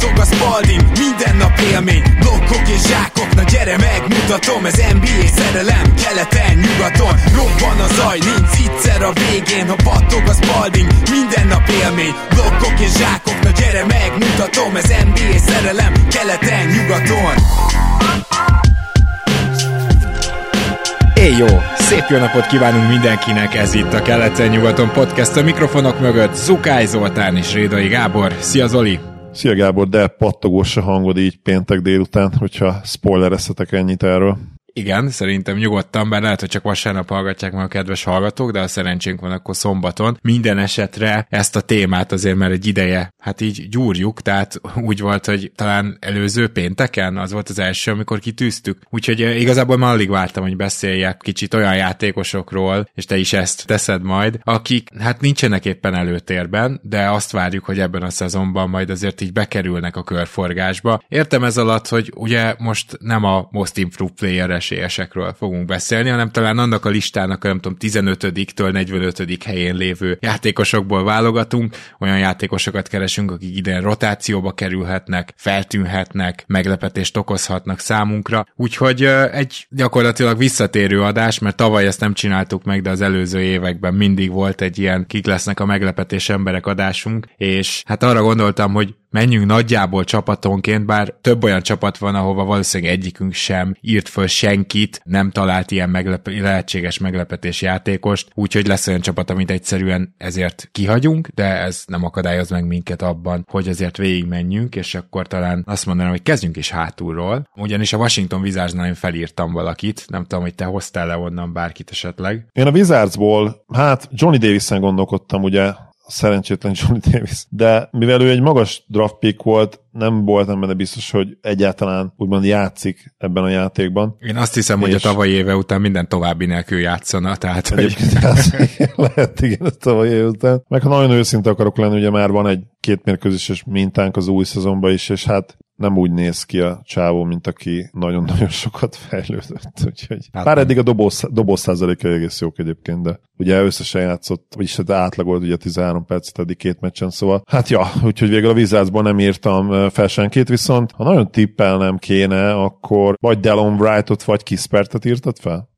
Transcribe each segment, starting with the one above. Kattog a Spalding, minden nap élmény, blokkok és zsákok, na gyere megmutatom, ez NBA szerelem, keleten, nyugaton, robban a zaj, nincs egyszer a végén, ha battog a Spalding, minden nap élmény, blokkok és zsákok, na gyere megmutatom, ez NBA szerelem, keleten, nyugaton. Éj jó! Szép jó napot kívánunk mindenkinek, ez itt a Keleten Nyugaton Podcast, a mikrofonok mögött Zukály Zoltán és Rédai Gábor. Szia Zoli! Szia Gábor, de pattogós a hangod így péntek délután, hogyha spoilereztetek ennyit erről. Igen, szerintem nyugodtan, bár lehet, hogy csak vasárnap hallgatják meg a kedves hallgatók, de ha szerencsénk van, akkor szombaton. Minden esetre ezt a témát azért már egy ideje, hát így gyúrjuk, tehát úgy volt, hogy talán előző pénteken, az volt az első, amikor kitűztük. Úgyhogy igazából már alig vártam, hogy beszéljek kicsit olyan játékosokról, és te is ezt teszed majd, akik hát nincsenek éppen előtérben, de azt várjuk, hogy ebben a szezonban majd azért így bekerülnek a körforgásba. Értem ez alatt, hogy ugye most nem a most improved player esélyesekről fogunk beszélni, hanem talán annak a listának, nem tudom, 15-től 45. helyén lévő játékosokból válogatunk, olyan játékosokat keresünk, akik idén rotációba kerülhetnek, feltűnhetnek, meglepetést okozhatnak számunkra, úgyhogy egy gyakorlatilag visszatérő adás, mert tavaly ezt nem csináltuk meg, de az előző években mindig volt egy ilyen kik lesznek a meglepetés emberek adásunk, és hát arra gondoltam, hogy menjünk nagyjából csapatonként, bár több olyan csapat van, ahova valószínűleg egyikünk sem írt föl senkit, nem talált ilyen lehetséges meglepetés játékost, úgyhogy lesz olyan csapat, amit egyszerűen ezért kihagyunk, de ez nem akadályoz meg minket abban, hogy azért végigmenjünk, és akkor talán azt mondanám, hogy kezdjünk is hátulról, ugyanis a Washington Wizardsnál én felírtam valakit, nem tudom, hogy te hoztál le onnan bárkit esetleg. Én a Wizardsból, hát Johnny Davisen gondolkodtam, ugye, szerencsétlen Johnny Davis. De mivel ő egy magas draft pick volt, nem voltam benne biztos, hogy egyáltalán úgymond játszik ebben a játékban. Én azt hiszem, hogy a tavalyi éve után minden további nélkül játszana, tehát hogy... lehet, igen, a tavalyi éve után. Meg ha nagyon őszinte akarok lenni, ugye már van egy kétmérkőzéses mintánk az új szezonban is, és hát nem úgy néz ki a csávó, mint aki nagyon-nagyon sokat fejlődött. Úgyhogy. Hát bár nem. Eddig a dobós százaléka egész jók egyébként, de ugye összesen játszott, vagyis hát átlagolt ugye 13 percet eddig két meccsen, szóval hát ja, úgyhogy végül a Wizardsban nem írtam fel senkit, viszont ha nagyon tippelnem kéne, akkor vagy Delon Wrightot, vagy Kispertet írtad fel?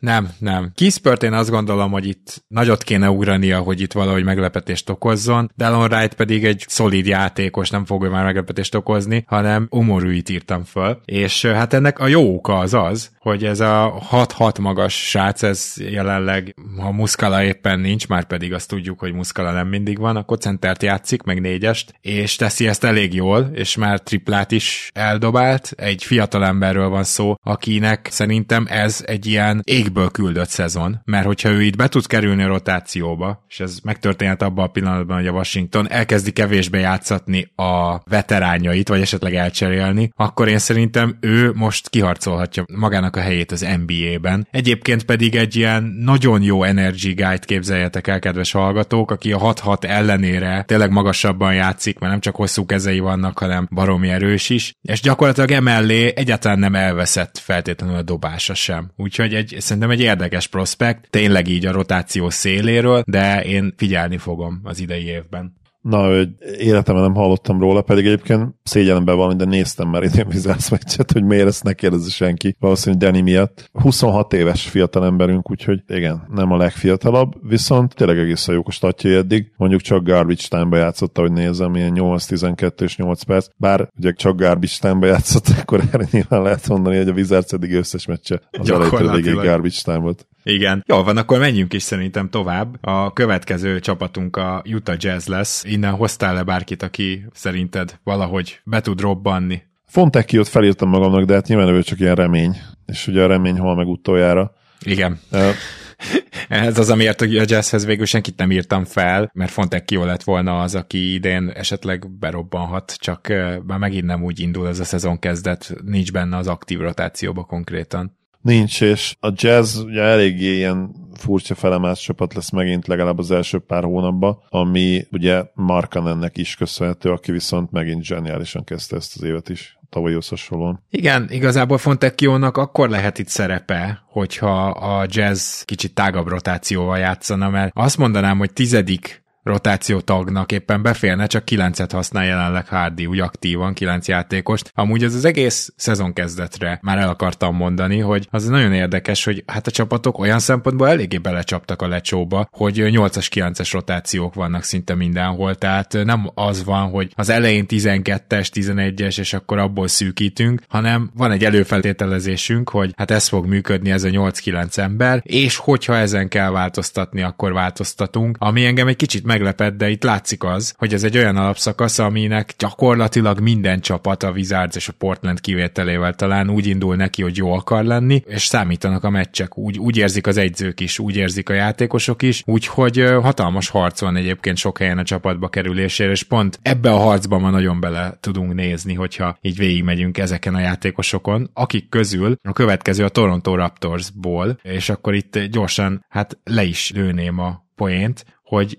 Nem. Kispert én azt gondolom, hogy itt nagyot kéne ugrania, hogy itt valahogy meglepetést okozzon. Delon Wright pedig egy szolid játékos, nem fog ő már meglepetést okozni, hanem Omorúit írtam föl. És hát ennek a jó oka az, hogy ez a 6-6 magas srác, ez jelenleg, ha Muscala éppen nincs, már pedig azt tudjuk, hogy Muscala nem mindig van, akkor centert játszik, meg négyest, és teszi ezt elég jól, és már triplát is eldobált. Egy fiatal emberről van szó, akinek szerintem ez egy ilyen égből küldött szezon, mert hogyha ő itt be tud kerülni a rotációba, és ez megtörténhet abban a pillanatban, hogy a Washington elkezdi kevésbé játszatni a veteránjait, vagy esetleg elcserélni, akkor én szerintem ő most kiharcolhatja magának a helyét az NBA-ben. Egyébként pedig egy ilyen nagyon jó energy guy-t képzeljetek el, kedves hallgatók, aki a 6-6 ellenére tényleg magasabban játszik, mert nem csak hosszú kezei vannak, hanem baromi erős is, és gyakorlatilag emellé egyáltalán nem elveszett feltétlenül a dobása sem. Úgyhogy szerintem egy érdekes prospekt, tényleg így a rotáció széléről, de én figyelni fogom az idei évben. Na, életemben nem hallottam róla, pedig egyébként szégyelemben van, de néztem már idén Wizards meccset, hogy miért ezt ne kérdezi senki, valószínűleg Danny miatt. 26 éves fiatal emberünk, úgyhogy igen, nem a legfiatalabb, viszont tényleg egészen jók a statjai eddig, mondjuk csak garbage time-ba játszotta, hogy nézem, ilyen 8-12 és 8 perc, bár ugye csak garbage time-ba játszott, akkor erre nyilván lehet mondani, hogy a Wizards eddig összes meccse az elejétől végig garbage time volt. Igen. Jól van, akkor menjünk is szerintem tovább. A következő csapatunk a Utah Jazz lesz. Innen hoztál le bárkit, aki szerinted valahogy be tud robbanni? Fontecchiót felírtam magamnak, de hát nyilván ő csak ilyen remény. És ugye a remény hal meg utoljára. Igen. Ez az, amiért a Jazzhez végül senkit nem írtam fel, mert Fontecchio lett volna az, aki idén esetleg berobbanhat, csak már megint nem úgy indul ez a szezon kezdet, nincs benne az aktív rotációba konkrétan. Nincs, és a Jazz ugye eléggé ilyen furcsa felemás csapat lesz megint legalább az első pár hónapban, ami ugye Markkanennek is köszönhető, aki viszont megint zseniálisan kezdte ezt az évet is. Tavalyhoz hasonlóan. Igen, igazából Fontecchionak akkor lehet itt szerepe, hogyha a Jazz kicsit tágabb rotációval játszana, mert azt mondanám, hogy 10. rotáció tagnak éppen beférne, csak 9-et használ jelenleg Hardy, úgy aktívan 9 játékost. Amúgy ez az egész szezon kezdetre már el akartam mondani, hogy az nagyon érdekes, hogy hát a csapatok olyan szempontból eléggé belecsaptak a lecsóba, hogy 8-as, 9-es rotációk vannak szinte mindenhol, tehát nem az van, hogy az elején 12-es, 11-es, és akkor abból szűkítünk, hanem van egy előfeltételezésünk, hogy hát ez fog működni, ez a 8-9 ember, és hogyha ezen kell változtatni, akkor változtatunk, ami engem egy kicsit meglepett, de itt látszik az, hogy ez egy olyan alapszakasz, aminek gyakorlatilag minden csapat, a Wizards és a Portland kivételével talán úgy indul neki, hogy jó akar lenni, és számítanak a meccsek. Úgy érzik az edzők is, úgy érzik a játékosok is, úgyhogy hatalmas harc van egyébként sok helyen a csapatba kerülésére, és pont ebbe a harcba ma nagyon bele tudunk nézni, hogyha így végigmegyünk ezeken a játékosokon, akik közül a következő a Toronto Raptorsból, és akkor itt gyorsan hát le is lőném a poént, hogy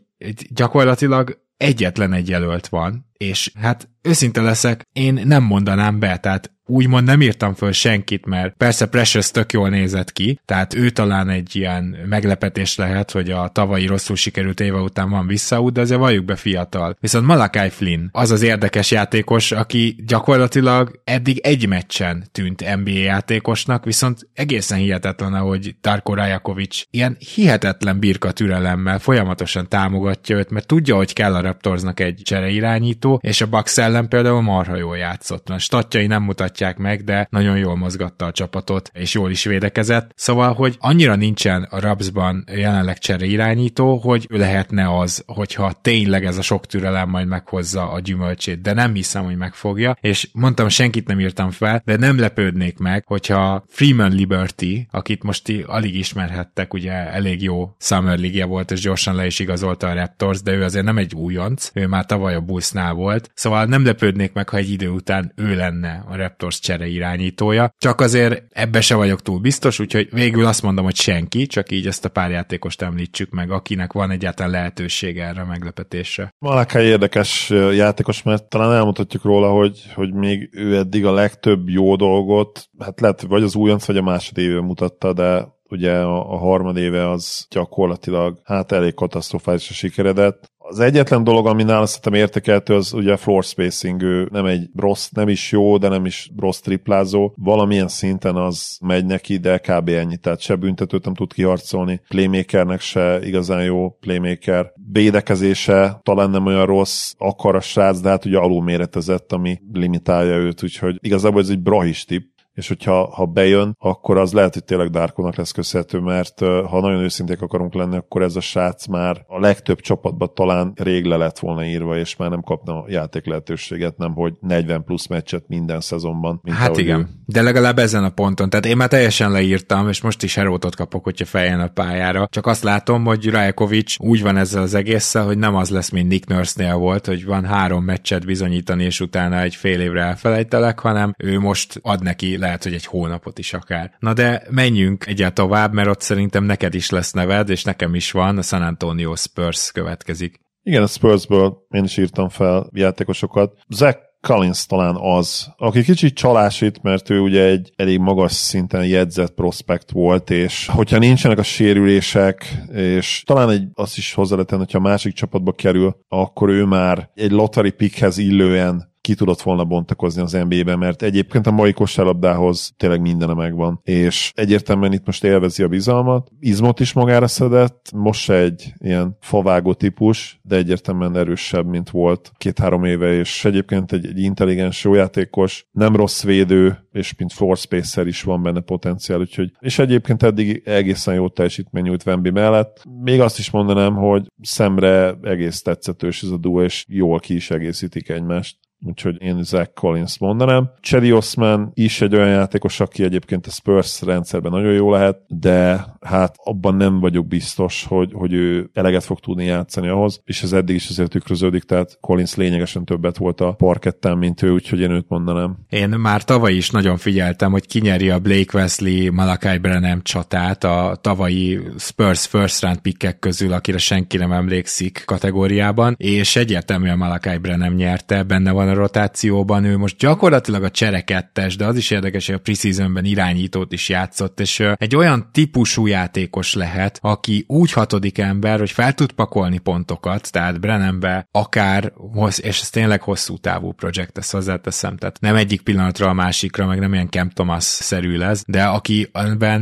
gyakorlatilag egyetlen egy jelölt van, és hát őszinte leszek, én nem mondanám be, tehát úgymond nem írtam föl senkit, mert persze Precious tök jól nézett ki, tehát ő talán egy ilyen meglepetés lehet, hogy a tavalyi rosszul sikerült éve után van visszaút, de azért valljuk be fiatal. Viszont Malakai Flynn az az érdekes játékos, aki gyakorlatilag eddig egy meccsen tűnt NBA játékosnak, viszont egészen hihetetlen, ahogy Darko Rajakovic ilyen hihetetlen birka türelemmel folyamatosan támogatja őt, mert tudja, hogy kell a Raptorsnak egy csereirányító, és a Bucks ellen például marha jól játszott. A statjai nem mutatják meg, de nagyon jól mozgatta a csapatot, és jól is védekezett. Szóval, hogy annyira nincsen a Rapsban jelenleg csereirányító, hogy ő lehetne az, hogyha tényleg ez a sok türelem majd meghozza a gyümölcsét, de nem hiszem, hogy megfogja, és mondtam, senkit nem írtam fel, de nem lepődnék meg, hogyha Freeman Liberty, akit most alig ismerhettek, ugye elég jó Summer League-je volt, és gyorsan le is igazolta a Raptors, de ő azért nem egy újonc, ő már tavaly a Bullsnál volt, szóval nem lepődnék meg, ha egy idő után ő lenne a Raptors csere irányítója. Csak azért ebbe se vagyok túl biztos, úgyhogy végül azt mondom, hogy senki, csak így ezt a pár játékost említsük meg, akinek van egyáltalán lehetőség erre a meglepetésre. Malakai érdekes játékos, mert talán elmondhatjuk róla, hogy még ő eddig a legtöbb jó dolgot, hát lehet, vagy az újonc, vagy a másodévön mutatta, de ugye a harmadéve az gyakorlatilag hát elég katasztrofális a sikeredett. Az egyetlen dolog, ami nála szerintem értekelhető, az ugye a floor spacing, ő nem egy rossz, nem is jó, de nem is rossz triplázó. Valamilyen szinten az megy neki, de kb. Ennyi, tehát se büntetőt nem tud kiharcolni, playmakernek se igazán jó playmaker. Védekezése talán nem olyan rossz, akar a srác, de hát ugye alulméretezett, ami limitálja őt, úgyhogy igazából ez egy brahis tipp. És hogyha bejön, akkor az lehet, hogy tényleg Darkonak lesz köszönhető, mert ha nagyon őszinték akarunk lenni, akkor ez a srác már a legtöbb csapatban talán rég le lett volna írva, és már nem kapna játék lehetőséget, nem hogy 40 plusz meccset minden szezonban. Hát igen, de legalább ezen a ponton. Tehát én már teljesen leírtam, és most is herótot kapok, hogyha feljön a pályára. Csak azt látom, hogy Rajakovic úgy van ezzel az egésszel, hogy nem az lesz, mint Nick Nurse-nél volt, hogy van 3 meccset bizonyítani, és utána egy fél évre elfelejtelek, hanem ő most ad neki, lehet, hogy egy hónapot is akár. Na de menjünk egyáltalán tovább, mert ott szerintem neked is lesz neved, és nekem is van, a San Antonio Spurs következik. Igen, a Spursből én is írtam fel játékosokat. Zach Collins talán az, aki kicsit csalásít, mert ő ugye egy elég magas szinten jegyzett prospekt volt, és hogyha nincsenek a sérülések, és talán azt is hozzá lehet tenni, hogyha másik csapatba kerül, akkor ő már egy lottery pickhez illően ki tudott volna bontakozni az NBA-ben, mert egyébként a mai kosárlabdához tényleg mindene megvan. És egyértelműen itt most élvezi a bizalmat, izmot is magára szedett, most se egy ilyen favágó típus, de egyértelműen erősebb, mint volt 2-3 éve, és egyébként egy intelligens, jó játékos, nem rossz védő, és mint floor spacer is van benne potenciál, úgyhogy, és egyébként eddig egészen jó teljesítmény nyújt Wemby mellett. Még azt is mondanám, hogy szemre egész tetszetős ez a duó, és jól ki is egészítik egymást. Úgyhogy én Zach Collins mondanám. Chedi Osman is egy olyan játékos, aki egyébként a Spurs rendszerben nagyon jó lehet, de hát abban nem vagyok biztos, hogy ő eleget fog tudni játszani ahhoz, és ez eddig is azért tükröződik, tehát Collins lényegesen többet volt a parkettán, mint ő, úgyhogy én őt mondanám. Én már tavaly is nagyon figyeltem, hogy kinyeri a Blake Wesley-Malakai Brennan csatát a tavalyi Spurs first round pickek közül, akire senki nem emlékszik kategóriában, és egyértelműen Malakai Brennan nyerte, benne van van a rotációban, ő most gyakorlatilag a cserekettes, de az is érdekes, hogy a preseasonben irányítót is játszott, és egy olyan típusú játékos lehet, aki úgy hatodik ember, hogy fel tud pakolni pontokat, tehát Brennanbe akár, és ez tényleg hosszú távú projekt, ezt hozzáteszem, tehát nem egyik pillanatra a másikra, meg nem ilyen Cam Thomas-szerű lesz, de aki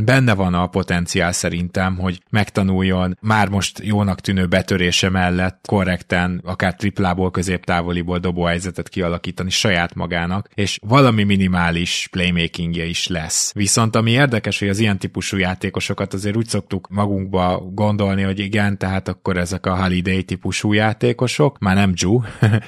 benne van a potenciál szerintem, hogy megtanuljon már most jónak tűnő betörése mellett korrekten, akár triplából, középtávoliból dobó helyzetet kialakítani saját magának, és valami minimális playmakingje is lesz. Viszont ami érdekes, hogy az ilyen típusú játékosokat azért úgy szoktuk magunkba gondolni, hogy igen, tehát akkor ezek a Holiday típusú játékosok, már nem Ju,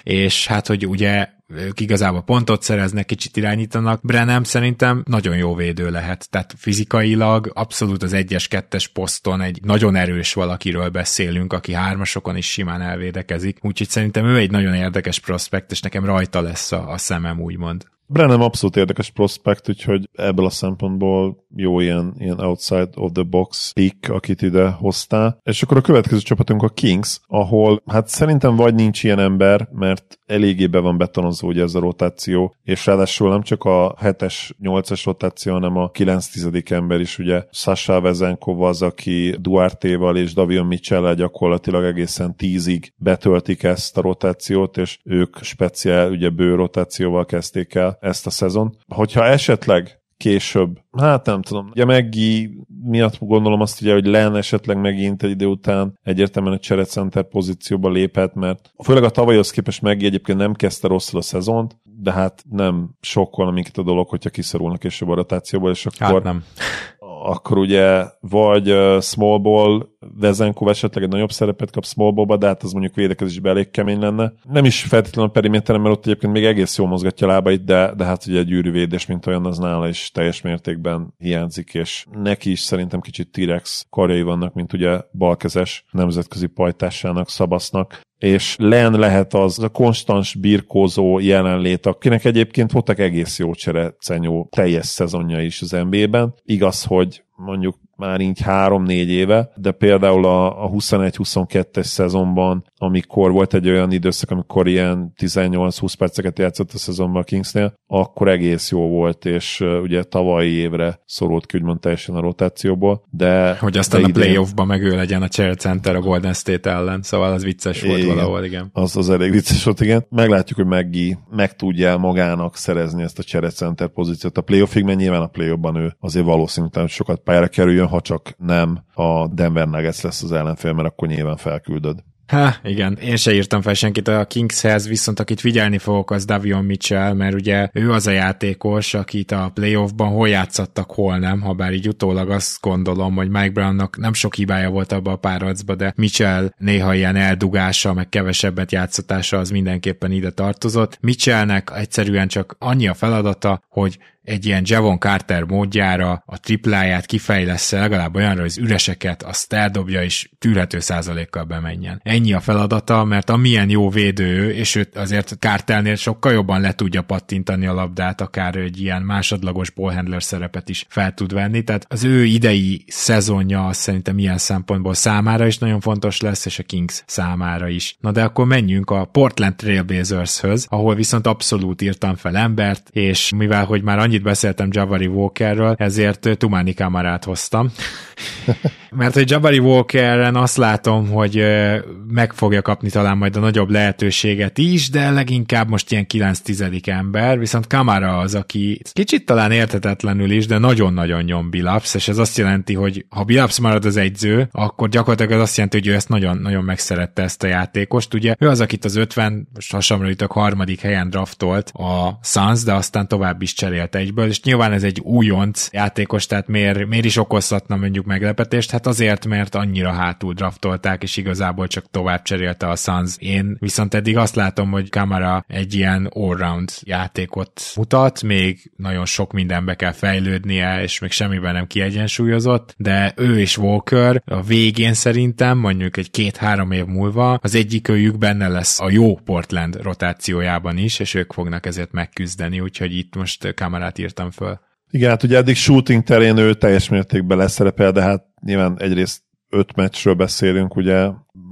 és hát, hogy ugye ők igazából pontot szereznek, kicsit irányítanak. Brennan szerintem nagyon jó védő lehet. Tehát fizikailag abszolút az 1-2-es poszton egy nagyon erős valakiről beszélünk, aki hármasokon is simán elvédekezik. Úgyhogy szerintem ő egy nagyon érdekes prospekt, és nekem rajta lesz a szemem, úgymond. Brennan abszolút érdekes prospekt, úgyhogy ebből a szempontból jó ilyen outside of the box pick, akit ide hoztál. És akkor a következő csapatunk a Kings, ahol hát szerintem vagy nincs ilyen ember, mert eléggé be van betonozva ugye ez a rotáció, és ráadásul nem csak a 7-es, 8-es rotáció, hanem a 9-10. Ember is, ugye Sasha Vezenkov az, aki Duartéval és Davion Mitchell-el gyakorlatilag egészen 10-ig betöltik ezt a rotációt, és ők speciál, ugye bő rotációval kezdték el ezt a szezon. Hogyha esetleg később, hát nem tudom, ugye Megi miatt gondolom azt ugye, hogy Len esetleg megint egy idő után egyértelműen a cserecenter pozícióba léphet, mert főleg a tavalyhoz képest Megi egyébként nem kezdte rosszul a szezont, de hát nem sokkal minket a dolog, hogyha kiszorulnak később a rotációból, és akkor... Hát nem. Akkor ugye vagy small ball, Vezenkov esetleg egy nagyobb szerepet kap small ballba, de hát az mondjuk védekezésben elég kemény lenne. Nem is feltétlenül a periméteren, mert ott egyébként még egész jól mozgatja lábait, de hát ugye egy gyűrűvédés, mint olyan, az nála is teljes mértékben hiányzik, és neki is szerintem kicsit T-rex karjai vannak, mint ugye balkezes nemzetközi pajtásának, Szabasznak. És Len lehet az a konstans birkózó jelenlét, akinek egyébként voltak egész jó cserecenő teljes szezonja is az NBA-ben. Igaz, hogy mondjuk már így 3-4 éve, de például a 21-22-es szezonban, amikor volt egy olyan időszak, amikor ilyen 18-20 perceket játszott a szezonban a Kingsnél, akkor egész jó volt, és ugye tavalyi évre szorult ki, úgymond teljesen a rotációból, de... Hogy aztán de a playoffban meg ő legyen a center a Golden State ellen, szóval az vicces volt valahol, igen. Az elég vicces volt, igen. Meglátjuk, hogy Megi meg tudja magának szerezni ezt a center pozíciót a playoffig, mert nyilván a playoffban ő azért valószínűleg sokat pályára kerüljön, ha csak nem a Denver Nuggets lesz az ellenfél, mert akkor nyilván felküldöd. Igen, én se írtam fel senkit a Kingshez, viszont akit figyelni fogok, az Davion Mitchell, mert ugye ő az a játékos, akit a playoffban hol játszottak, hol nem, ha bár így utólag azt gondolom, hogy Mike Brownnak nem sok hibája volt abba a párharcba, de Mitchell néha ilyen eldugása, meg kevesebbet játszatása, az mindenképpen ide tartozott. Mitchellnek egyszerűen csak annyi a feladata, hogy egy ilyen Javon Carter módjára a tripláját kifejlessze legalább olyanra, hogy az üreseket azt eldobja és tűrhető százalékkal bemenjen. Ennyi a feladata, mert amilyen jó védő, és őt azért Carternél sokkal jobban le tudja pattintani a labdát, akár egy ilyen másodlagos ballhandler szerepet is fel tud venni, tehát az ő idei szezonja az szerintem ilyen szempontból számára is nagyon fontos lesz, és a Kings számára is. Na de akkor menjünk a Portland Trailblazershöz, ahol viszont abszolút írtam fel embert, és mivel hogy már annyit beszéltem Jabari Walkerről, ezért Toumani Camarát hoztam. Mert hogy Jabari Walkeren azt látom, hogy meg fogja kapni talán majd a nagyobb lehetőséget is, de leginkább most ilyen 9-10. Ember, viszont Camara az, aki kicsit talán érthetetlenül is, de nagyon-nagyon nyom Billups, és ez azt jelenti, hogy ha Billups marad az egyző, akkor gyakorlatilag ez azt jelenti, hogy ő ezt nagyon-nagyon megszerette, ezt a játékost. Ugye ő az, akit az 50, most hasamra jutok, 3. helyen draftolt a Suns, de aztán tovább is cserélt egyből, és nyilván ez egy újonc játékos, tehát miért is okozhatna mondjuk meglepetést? Hát azért, mert annyira hátul draftolták, és igazából csak tovább cserélte a Suns. Én viszont eddig azt látom, hogy Camara egy ilyen all-round játékot mutat, még nagyon sok mindenbe kell fejlődnie, és még semmiben nem kiegyensúlyozott, de ő és Walker a végén szerintem, mondjuk egy 2-3 év múlva, az egyikőjük benne lesz a jó Portland rotációjában is, és ők fognak ezért megküzdeni, úgyhogy itt most Camarát írtam föl. Igen, hát ugye eddig shooting terén ő teljes mértékben leszerepel, de hát nyilván egyrészt öt meccsről beszélünk, ugye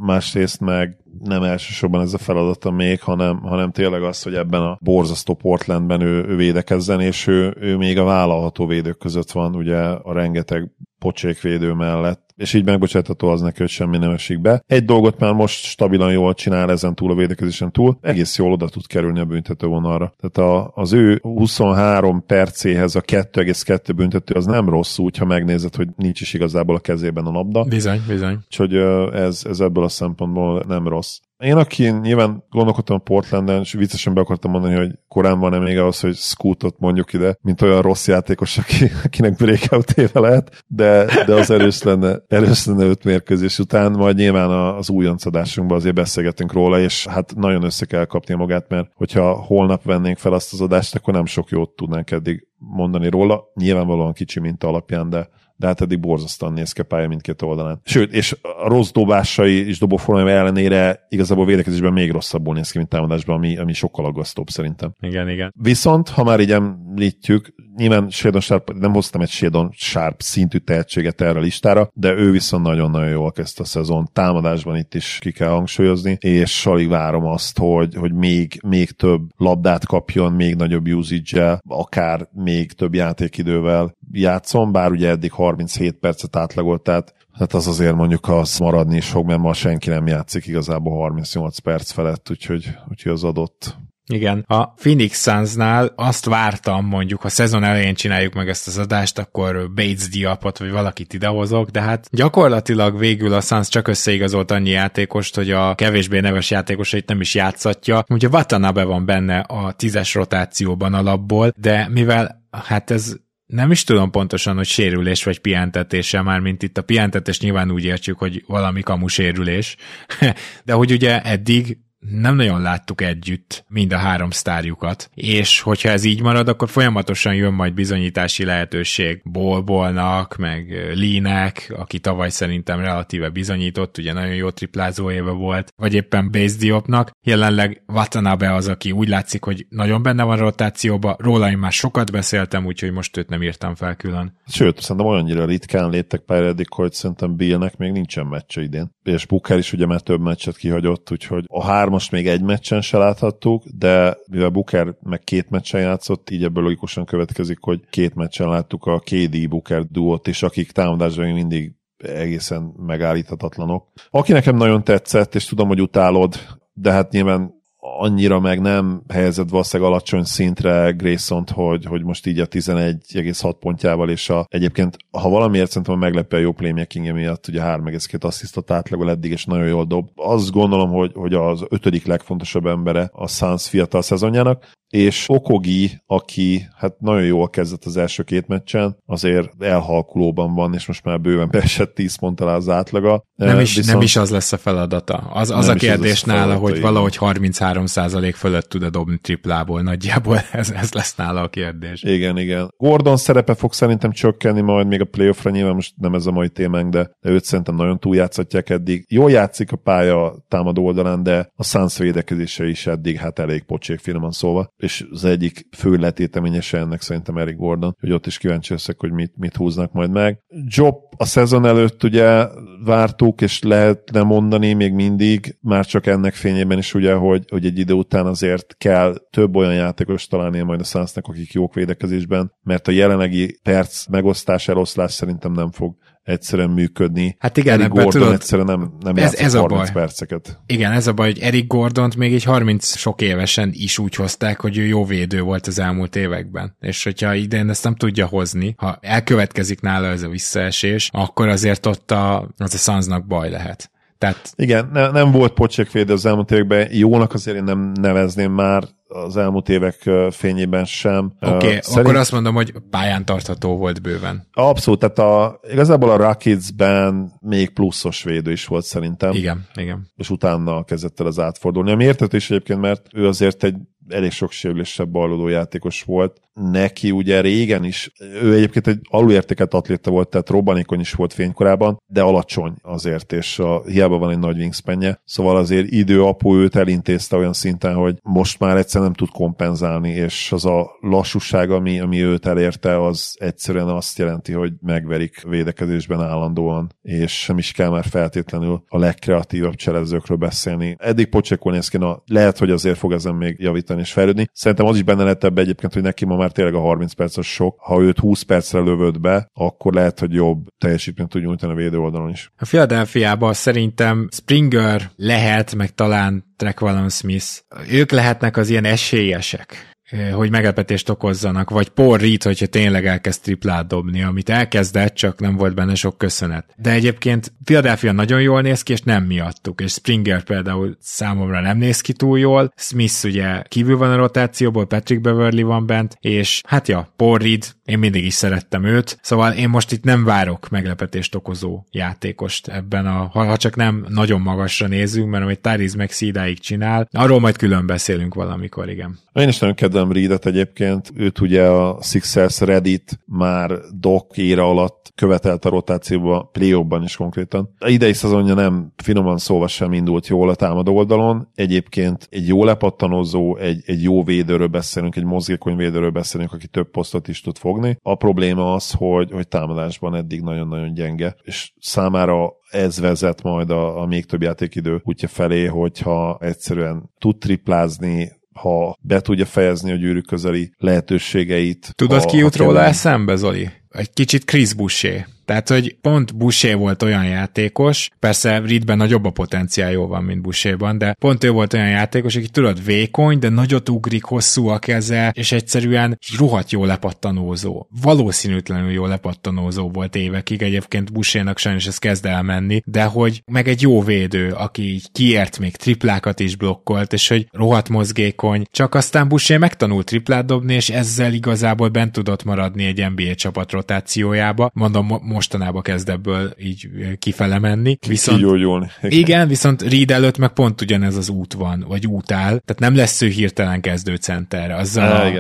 másrészt meg nem elsősorban ez a feladata még, hanem tényleg az, hogy ebben a borzasztó Portlandben ő védekezzen, és ő még a vállalható védők között van, ugye a rengeteg pocsékvédő mellett. És így megbocsátható az neki, hogy semmi nem esik be. Egy dolgot már most stabilan jól csinál ezen túl, a védekezésen túl, egész jól oda tud kerülni a büntetővonalra. Tehát az ő 23 percéhez a 2,2 büntető, az nem rossz úgy, ha megnézed, hogy nincs is igazából a kezében a labda. Bizony. Úgyhogy ez ebből a szempontból nem rossz. Én, aki nyilván gondolkodtam a Portlanden, és viccesen be akartam mondani, hogy korán van-e még ahhoz, hogy Scootot mondjuk ide, mint olyan rossz játékos, akinek breakout éve lehet, de az erős lenne 5 mérkőzés után, majd nyilván az újoncadásunkban azért beszélgetünk róla, és hát nagyon össze kell kapnia magát, mert hogyha holnap vennénk fel azt az adást, akkor nem sok jót tudnánk eddig mondani róla, nyilvánvalóan kicsi minta alapján, de hát eddig borzasztóan néz ki a pálya mindkét oldalán. Sőt, és a rossz dobásai és dobóformája ellenére igazából védekezésben még rosszabbul néz ki, mint támadásban, ami sokkal aggasztóbb szerintem. Igen. Viszont, ha már így említjük, nyilván Shaedon Sharpe, nem hoztam egy Shaedon Sharpe szintű tehetséget erre a listára, de ő viszont nagyon-nagyon jól kezdte a szezon. Támadásban itt is ki kell hangsúlyozni, és alig várom azt, hogy még több labdát kapjon, még nagyobb usage-el, akár még több játékidővel játszom, bár ugye eddig 37 percet átlagolt, tehát hát az azért mondjuk az maradni is fog, mert ma senki nem játszik igazából 38 perc felett, úgyhogy az adott. Igen, a Phoenix Sunsnál azt vártam, mondjuk, ha szezon elején csináljuk meg ezt az adást, akkor Bates Diapot vagy valakit idehozok, de hát gyakorlatilag végül a Suns csak összeigazolt annyi játékost, hogy a kevésbé neves játékosait nem is játszatja. Ugye Watanabe van benne a 10-es rotációban alapból, de mivel hát ez nem is tudom pontosan, hogy sérülés vagy pihentetése, mármint itt a pihentetés nyilván úgy értjük, hogy valami kamu sérülés, de hogy ugye eddig nem nagyon láttuk együtt mind a három sztárjukat, és hogyha ez így marad, akkor folyamatosan jön majd bizonyítási lehetőség Bolbolnak, meg Lee-nek, aki tavaly szerintem relatíve bizonyított, ugye nagyon jó triplázó éve volt, vagy éppen Base Diopnak. Jelenleg Watanabe az, aki úgy látszik, hogy nagyon benne van rotációba, róla én már sokat beszéltem, úgyhogy most őt nem írtam fel külön. Sőt, szerintem olyannyira ritkán léptek pályára eddig, hogy szerintem Billnek még nincsen meccse idén. És Booker is ugye már több meccset kihagyott, úgyhogy a most még egy meccsen se láthattuk, de mivel Booker meg 2 meccsen játszott, így ebből logikusan következik, hogy 2 meccsen láttuk a KD Booker duót is, akik támadásban mindig egészen megállíthatatlanok. Aki nekem nagyon tetszett, és tudom, hogy utálod, de hát nyilván annyira meg nem helyezett valószínűleg alacsony szintre Grayson-t, hogy most így a 11,6 pontjával, és egyébként, ha valamiért szerintem meglepő a jó playmaking-je miatt, ugye 3,2 asszisztot átlagol eddig, és nagyon jól dob. Azt gondolom, hogy az 5. legfontosabb embere a Suns fiatal szezonjának, és Okogi, aki hát nagyon jól kezdett az első 2 meccsen, azért elhalkulóban van, és most már bőven beesett 10 pont alá az átlaga. Nem is az lesz a feladata. Az a kérdés nála, hogy valahogy 33% fölött tud-e dobni triplából, nagyjából ez lesz nála a kérdés. Igen. Gordon szerepe fog szerintem csökkenni majd még a playoffra, nyilván most nem ez a mai témánk, de őt szerintem nagyon túljátszatják eddig. Jól játszik a pálya támadó oldalán, de a Suns védekezése is eddig hát elég pocsék, finoman szólva. És az egyik fő letéteményese ennek szerintem Eric Gordon, hogy ott is kíváncsi leszek, hogy mit húznak majd meg. Jobb a szezon előtt ugye vártuk, és lehetne mondani még mindig, már csak ennek fényében is ugye, hogy egy idő után azért kell több olyan játékos találni majd a Sunsnak, akik jók védekezésben, mert a jelenlegi perc megosztás, eloszlás szerintem nem fog egyszerűen működni. Hát igen, Eric Gordon tudod, egyszerűen nem játszik 30 perceket. Igen, ez a baj, hogy Eric Gordont még egy 30 sok évesen is úgy hozták, hogy ő jó védő volt az elmúlt években. És hogyha idén ezt nem tudja hozni, ha elkövetkezik nála ez a visszaesés, akkor azért ott az a Sunsnak baj lehet. Tehát... Igen, nem volt pocsékvédő az elmúlt években, jónak azért én nem nevezném már az elmúlt évek fényében sem. Szerint... akkor azt mondom, hogy pályán tartható volt bőven. Abszolút, tehát igazából a Rockets-ben még pluszos védő is volt szerintem. Igen. És utána kezdett el az átfordulni. Ami érthető is egyébként, mert ő azért egy elég sok sérülésebb ballódó játékos volt. Neki ugye régen is, ő egyébként egy alulértékelt atléta volt, tehát robbanékony is volt fénykorában, de alacsony azért, és hiába van egy nagy wingspanje, szóval azért időapu őt elintézte olyan szinten, hogy most már egyszerűen nem tud kompenzálni, és az a lassúság, ami őt elérte, az egyszerűen azt jelenti, hogy megverik védekezésben állandóan, és sem is kell már feltétlenül a legkreatívabb cselezőkről beszélni. Eddig Pocsékon néz ki, lehet, hogy azért fog ezen még javítani és fejlődni. Szerintem az is benne lett ebbe egyébként, hogy neki ma már tényleg a 30 perces sok. Ha őt 20 percre lövöd be, akkor lehet, hogy jobb teljesítményt tud nyújtani a védő oldalon is. A Philadelphiában szerintem Springer lehet, meg talán Tre'Quan Smith. Ők lehetnek az ilyen esélyesek, hogy meglepetést okozzanak, vagy Paul Reed, hogyha tényleg elkezd triplát dobni, amit elkezdett, csak nem volt benne sok köszönet. De egyébként Philadelphia nagyon jól néz ki, és nem miattuk, és Springer például számomra nem néz ki túl jól, Smith ugye kívül van a rotációból, Patrick Beverley van bent, és hát ja, Paul Reed, én mindig is szerettem őt, szóval én most itt nem várok meglepetést okozó játékost ebben ha csak nem nagyon magasra nézünk, mert amit Tyrese Maxey idáig csinál, arról majd külön beszélünk valamikor, igen. Én is nagyon kedvelem Reedet egyébként, őt ugye a Sixers Reddit már Doc éra alatt követelt a rotációban, play-offban is konkrétan. A idei szezonja nem finoman szólva sem indult jól a támadó oldalon, egyébként egy jó lepattanozó, egy jó védőről beszélünk, egy mozgékony védőről beszélünk, aki több posztot is tud fogni. A probléma az, hogy támadásban eddig nagyon-nagyon gyenge, és számára ez vezet majd a még több játékidő útja felé, hogyha egyszerűen tud triplázni, ha be tudja fejezni a gyűrű közeli lehetőségeit. Tudod, ki jut róla eszembe, Zoli? Egy kicsit Chris Boucher. Tehát, hogy pont Boucher volt olyan játékos, persze Reedben nagyobb a potenciál, jól van, mint Boucherban, de pont ő volt olyan játékos, aki tudod, vékony, de nagyot ugrik, hosszú a keze, és egyszerűen rohadt jó lepattanózó. Valószínűtlenül jó lepattanózó volt évekig, egyébként Bouchernak sajnos ez kezd elmenni, de hogy meg egy jó védő, aki kiért még triplákat is blokkolt, és hogy rohadt mozgékony, csak aztán Boucher megtanult triplát dobni, és ezzel igazából bent tudott maradni egy NBA csapat rotációjába. Mondom, mostanában kezd ebből így kifele menni. Viszont Reed előtt meg pont ugyanez az út van, vagy út áll, tehát nem lesz ő hirtelen kezdő center,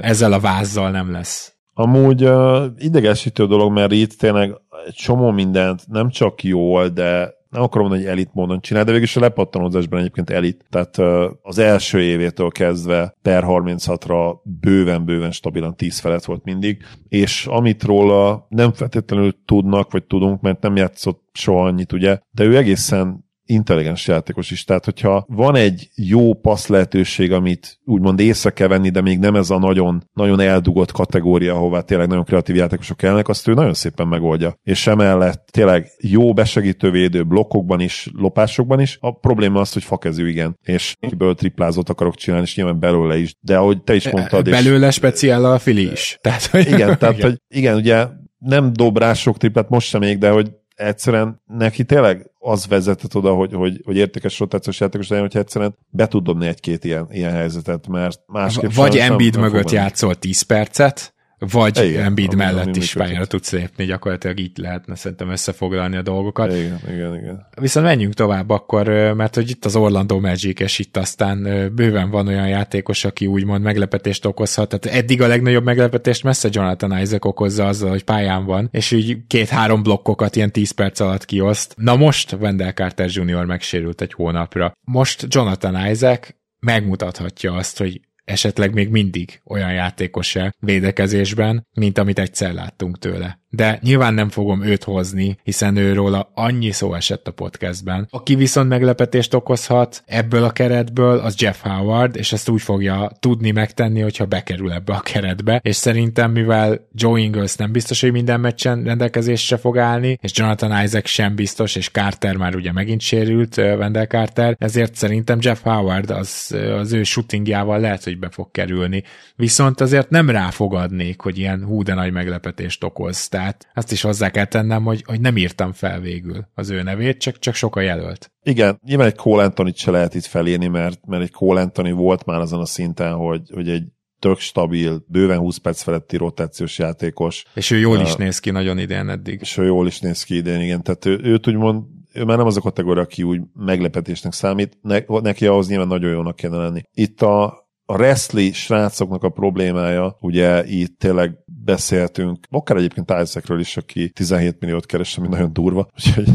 ezzel a vázzal nem lesz. Amúgy idegesítő dolog, mert Reed tényleg egy csomó mindent, nem csak jól, de nem akarom mondani, hogy elit módon csinál, de végülis a lepattanózásban egyébként elit. Tehát az első évétől kezdve per 36-ra bőven-bőven stabilan 10 felett volt mindig, és amit róla nem feltétlenül tudnak, vagy tudunk, mert nem játszott soha annyit, ugye, de ő egészen intelligens játékos is, tehát hogyha van egy jó passz lehetőség, amit úgymond észre kell venni, de még nem ez a nagyon, nagyon eldugott kategória, ahová tényleg nagyon kreatív játékosok kellnek, azt ő nagyon szépen megoldja. És emellett tényleg jó besegítő védő blokkokban is, lopásokban is, a probléma az, hogy fakezű, igen. És kiből triplázót akarok csinálni, és nyilván belőle is. De ahogy te is mondtad... Belőle és... speciál a Fili is. Tehát, hogy... Igen, tehát hogy igen, ugye nem dob rá sok triplát most sem még, de hogy egyszerűen neki tényleg az vezetett oda, hogy értékes rotációs játékos legyen, hogyha egyszerűen be tud dobni egy-két ilyen helyzetet, mert másképp... Vagy Embiid mögött játszol 10 percet, vagy Embiid mellett is pályára tudsz lépni, gyakorlatilag így lehetne szerintem összefoglalni a dolgokat. Igen. Viszont menjünk tovább akkor, mert hogy itt az Orlando Magic, és itt aztán bőven van olyan játékos, aki úgymond meglepetést okozhat, tehát eddig a legnagyobb meglepetést messze Jonathan Isaac okozza azzal, hogy pályán van, és így 2-3 blokkokat ilyen 10 perc alatt kioszt. Na most Wendell Carter Jr. megsérült egy hónapra. Most Jonathan Isaac megmutathatja azt, hogy esetleg még mindig olyan játékos-e védekezésben, mint amit egyszer láttunk tőle. De nyilván nem fogom őt hozni, hiszen őróla annyi szó esett a podcastben. Aki viszont meglepetést okozhat ebből a keretből, az Jeff Howard, és ezt úgy fogja tudni megtenni, hogyha bekerül ebbe a keretbe, és szerintem, mivel Joe Ingles nem biztos, hogy minden meccsen rendelkezésre fog állni, és Jonathan Isaac sem biztos, és Carter már ugye megint sérült, Wendell Carter, ezért szerintem Jeff Howard az ő shootingjával lehet, hogy be fog kerülni. Viszont azért nem ráfogadnék, hogy ilyen hú de nagy meglepetést okoz. Hát azt is hozzá kell tennem, hogy nem írtam fel végül az ő nevét, csak sokan jelölt. Igen, nyilván egy Cole Anthony-t se lehet itt felírni, mert egy Cole Anthony volt már azon a szinten, hogy egy tök stabil, bőven 20 perc feletti rotációs játékos. És ő jól is néz ki nagyon idén eddig. És ő jól is néz ki idén, igen. Tehát őt úgymond, ő már nem az a kategória, aki úgy meglepetésnek számít, neki ahhoz nyilván nagyon jónak kéne lenni. Itt a A wrestli srácoknak a problémája, ugye itt tényleg beszéltünk, akár egyébként Isaacről is, aki 17 milliót keres, ami nagyon durva, úgyhogy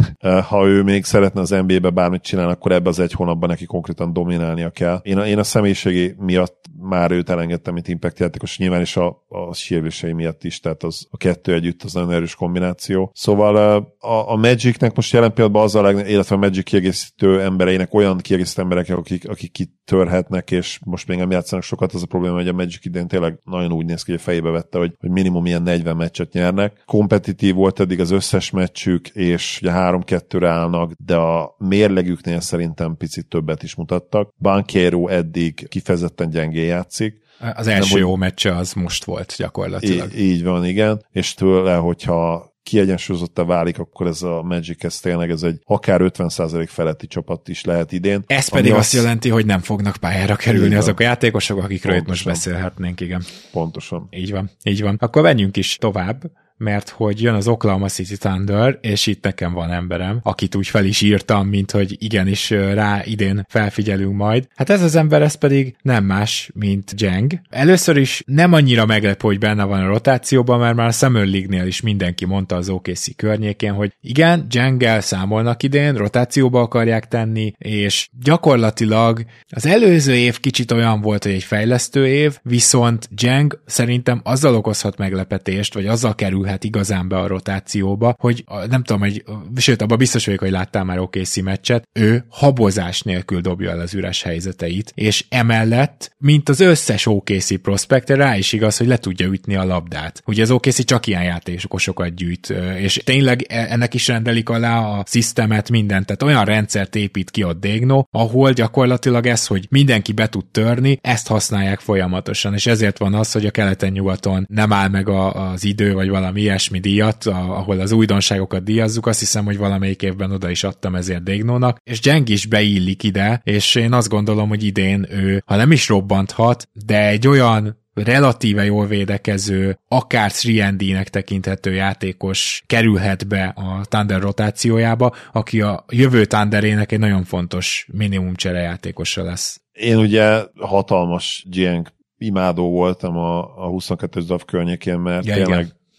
ha ő még szeretne az NBA-be bármit csinálni, akkor ebbe az egy hónapban neki konkrétan dominálnia kell. Én a személyiségi miatt már őt elengedtem, mint impact játékos, nyilván is a sérülései miatt is, tehát az a kettő együtt az nagyon erős kombináció. Szóval a Magicnek most jelen pillanatban az a illetve a Magic kiegészítő embereinek olyan kiegészítő emberek, akik kitörhetnek, és most még nem játszanak sokat, az a probléma, hogy a Magic idén tényleg nagyon úgy néz ki, hogy a fejébe vette, hogy minimum ilyen 40 meccset nyernek. Kompetitív volt eddig az összes meccsük, és ugye 3-2-re állnak, de a mérlegüknél szerintem picit többet is mutattak. Banchero eddig kifejezetten gyengén játszik. Az első jó meccse az most volt gyakorlatilag. Így van, igen. És tőle, hogyha kiegyensúlyozottá válik, akkor ez a Magic, ez tényleg ez egy akár 50% feletti csapat is lehet idén. Ez pedig azt jelenti, hogy nem fognak pályára kerülni azok a játékosok, akikről itt most beszélhetnénk, igen. Pontosan. Így van, így van. Akkor menjünk is tovább, mert hogy jön az Oklahoma City Thunder, és itt nekem van emberem, akit úgy fel is írtam, mint hogy igenis rá idén felfigyelünk majd. Hát ez az ember, ez pedig nem más, mint Jeng. Először is nem annyira meglepő, hogy benne van a rotációban, mert már a Summer League-nél is mindenki mondta az OKC környékén, hogy igen, Jeng-gel számolnak idén, rotációba akarják tenni, és gyakorlatilag az előző év kicsit olyan volt, hogy egy fejlesztő év, viszont Jeng szerintem azzal okozhat meglepetést, vagy azzal kerül hát igazán be a rotációba, hogy nem tudom, sőt, abban biztos vagyok, hogy láttál már OKC meccset, ő habozás nélkül dobja el az üres helyzeteit, és emellett, mint az összes OKC prospekt, rá is igaz, hogy le tudja ütni a labdát. Ugye az OKC csak ilyen játékosokat gyűjt, és tényleg ennek is rendelik alá a szisztemet, mindent, tehát olyan rendszert épít ki a Degno, ahol gyakorlatilag ez, hogy mindenki be tud törni, ezt használják folyamatosan, és ezért van az, hogy a Keleten-nyugaton nem áll meg az idő, vagy valami ilyesmi díjat, ahol az újdonságokat díjazzuk, azt hiszem, hogy valamelyik évben oda is adtam ezért Degnónak, és Jeng is beillik ide, és én azt gondolom, hogy idén ő, ha nem is robbanthat, de egy olyan relatíve jól védekező, akár 3&D-nek tekinthető játékos kerülhet be a Thunder rotációjába, aki a jövő Thunderének egy nagyon fontos minimum cserejátékosa lesz. Én ugye hatalmas Jeng imádó voltam a 22-es DAF környékén, mert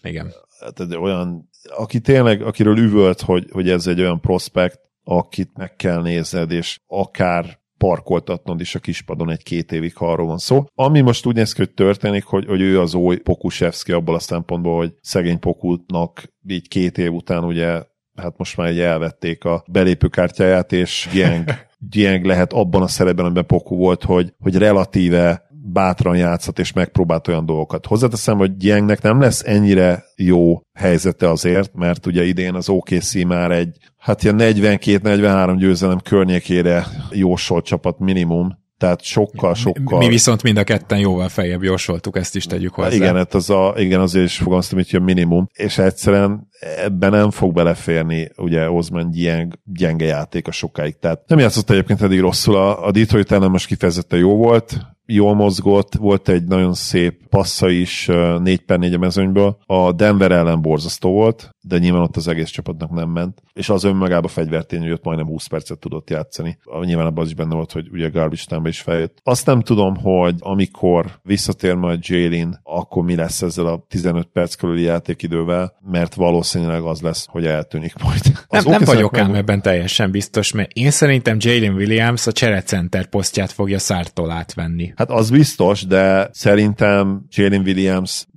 igen. Tehát olyan, akiről üvölt, hogy ez egy olyan prospekt, akit meg kell nézned, és akár parkoltatnod is a kispadon egy-két évig, ha arról van szó. Ami most úgy néz ki, hogy történik, hogy ő az új Pokusevski abból a szempontból, hogy szegény Pokutnak így 2 év után ugye, hát most már elvették a belépőkártyáját, és Dieng lehet abban a szerepben, amiben Poku volt, hogy relatíve bátran játszhat, és megpróbált olyan dolgokat. Hozzáteszem, hogy Jengnek nem lesz ennyire jó helyzete azért, mert ugye idén az OKC már egy, hát ilyen 42-43 győzelem környékére jósolt csapat minimum, tehát sokkal... Mi viszont mind a ketten jóval feljebb jósoltuk, ezt is tegyük hozzá. Igen, hát azért is fogalmaztam, hogy a minimum, és egyszerűen ebben nem fog beleférni ugye Ousmane Dieng gyenge játéka sokáig, tehát nem játszott egyébként eddig rosszul, a Detroit ellen most kifejezetten jó volt, jól mozgott, volt egy nagyon szép passza is 4x4 a mezőnyből. A Denver ellen borzasztó volt, de nyilván ott az egész csapatnak nem ment, és az önmagában fegyvertény, hogy ott majdnem 20 percet tudott játszani. Nyilván abban is benne volt, hogy ugye garbage time-ba is feljött. Azt nem tudom, hogy amikor visszatér majd Jalen, akkor mi lesz ezzel a 15 perc körüli játékidővel, mert valószínűleg az lesz, hogy eltűnik majd. Nem vagyok ám ebben teljesen biztos, mert én szerintem Jalen Williams a cserecenter posztját fogja Sartól átvenni. Hát az biztos, de szerintem Jalen Williams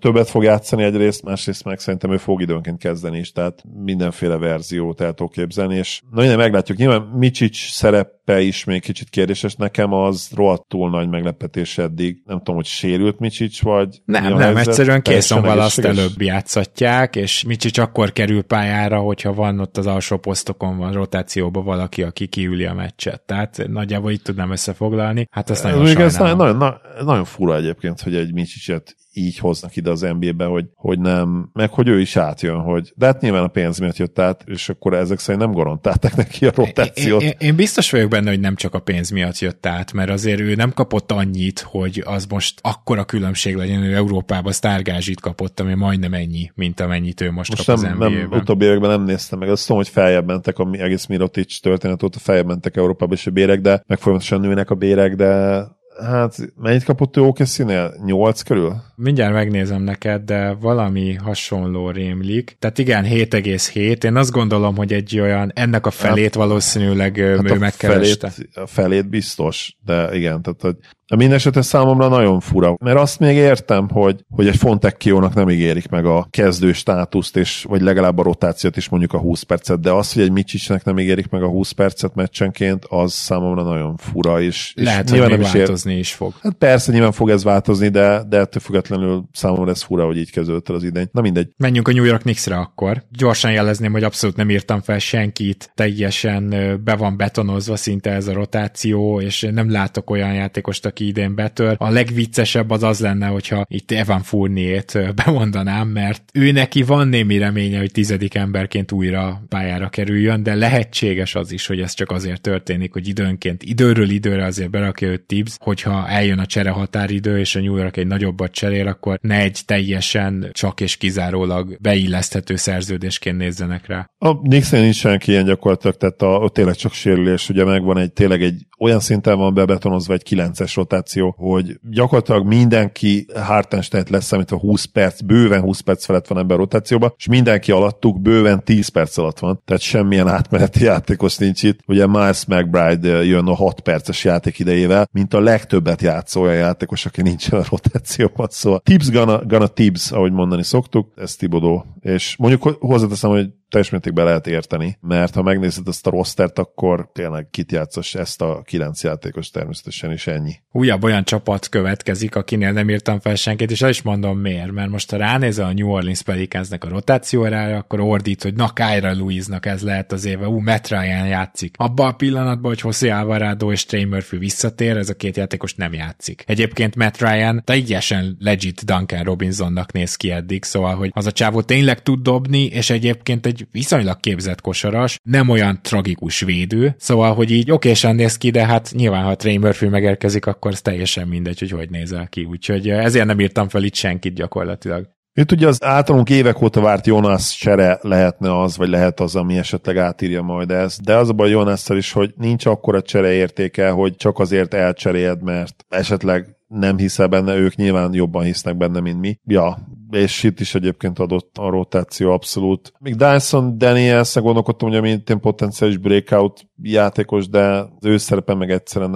többet fog játszani egyrészt, másrészt meg szerintem ő fog időnként kezdeni is, tehát mindenféle verziót el tudok képzelni, és nagyon meglátjuk. Nyilván Micić szerepe is még kicsit kérdéses, nekem az rohadtul nagy meglepetés eddig. Nem tudom, hogy sérült Micić, vagy... Nem, egyszerűen készonval azt előbb játszatják, és Micić akkor kerül pályára, hogyha van ott az alsó posztokon, van rotációban valaki, aki kiüli a meccset. Tehát nagyjából itt tudnám összefoglalni. Hát azt nagyon sajnálom. Nagyon fura egyébként, hogy egy Micić-et így hoznak ide az NBA-be, hogy nem, meg hogy ő is átjön, hogy de hát nyilván a pénz miatt jött át, és akkor ezek szerint nem garantálták neki a rotációt. Én biztos vagyok benne, hogy nem csak a pénz miatt jött át, mert azért ő nem kapott annyit, hogy az most akkora különbség legyen, ő Európában sztárgázsit kapott, ami majdnem ennyi, mint amennyit ő most kap nem, az NBA-ben. Nem, utóbbi években nem néztem meg, azt tudom, hogy feljebb mentek, ami egész Mirotić történet óta feljebb mentek Európába is a bérek, de meg folyamatosan nőnek a bérek, de hát mennyit kapott ő OKC-nél? 8 körül? Mindjárt megnézem neked, de valami hasonló rémlik. Tehát igen, 7,7. Én azt gondolom, hogy egy olyan, ennek a felét valószínűleg ő megkereste. A felét biztos, de igen, tehát hogy mindenesetre számomra nagyon fura, mert azt még értem, hogy egy Fontecchionak nem ígérik meg a kezdő státuszt, és, vagy legalább a rotációt is mondjuk a 20 percet, de az, hogy egy Micićnek nem ígérik meg a 20 percet meccsenként, az számomra nagyon fura, és lehet, hogy nem is változni is fog. Hát persze, nyilván fog ez változni, de ettől függetlenül számomra ez fura, hogy így kezdődött az idén. Na mindegy. Menjünk a New York Knicksre akkor. Gyorsan jelezném, hogy abszolút nem írtam fel senkit, teljesen be van betonozva szinte ez a rotáció, és nem látok olyan játékost, aki idén betör. A legviccesebb az lenne, hogyha itt Evan Fournier-t bemondanám, mert ő neki van némi reménye, hogy 10. emberként újra pályára kerüljön, de lehetséges az is, hogy ez csak azért történik, hogy időnként időről időre azért berakja őt Tibs, hogyha eljön a csere határidő, és a New York egy nagyobbat cserél, akkor ne egy teljesen csak és kizárólag beilleszthető szerződésként nézzenek rá. A Knicksnél nincs senki ilyen gyakorlatilag, tehát a tényleg csak sérülés, ugye megvan tényleg egy olyan szinten van bebetonozva egy 9-es rotáció, hogy gyakorlatilag mindenki Hartenstein-t lesz, amit a 20 perc, bőven 20 perc felett van ebben a rotációban, és mindenki alattuk bőven 10 perc alatt van, tehát semmilyen átmeneti játékos nincs itt. Ugye Miles McBride jön a 6 perces játék idejével, mint a legtöbbet játszó olyan játékos, aki nincsen a rotációban, szóval Tibbs gonna Tibbs, ahogy mondani szoktuk, ez Thibodeau, és mondjuk hozzáteszem, hogy teljes mértékben lehet érteni, mert ha megnézed ezt a rostert, akkor tényleg kit játszos ezt a 9 játékos természetesen is ennyi. Újabb olyan csapat következik, akinél nem írtam fel senkit, és el is mondom miért, mert most ha ránézel a New Orleans Pelicansnak a rotációra, akkor ordít, hogy na Kyle Lewis-nak ez lehet az éve, Matt Ryan játszik. Abban a pillanatban, hogy José Alvarado és Trey Murphy visszatér, ez a két játékos nem játszik. Egyébként Matt Ryan teljesen legit Duncan Robinsonnak néz ki eddig, szóval hogy az a csávó tényleg tud dobni, és egyébként egy viszonylag képzett kosaras, nem olyan tragikus védő, szóval, hogy így okésan néz ki, de hát nyilván, ha Trey Murphy megérkezik, akkor ez teljesen mindegy, hogy nézel ki, úgyhogy ezért nem írtam fel itt senkit gyakorlatilag. Itt ugye az általunk évek óta várt Jonas csere lehetne az, vagy lehet az, ami esetleg átírja majd ezt, de az a baj Jonasszal is, hogy nincs akkora csere értéke, hogy csak azért elcseréld, mert esetleg nem hiszel benne, ők nyilván jobban hisznek benne, mint mi. Ja, és itt is egyébként adott a rotáció abszolút. Még Dyson Daniels-en gondolkodtam, hogy amint potenciális breakout játékos, de az ő szerepe meg egyszerűen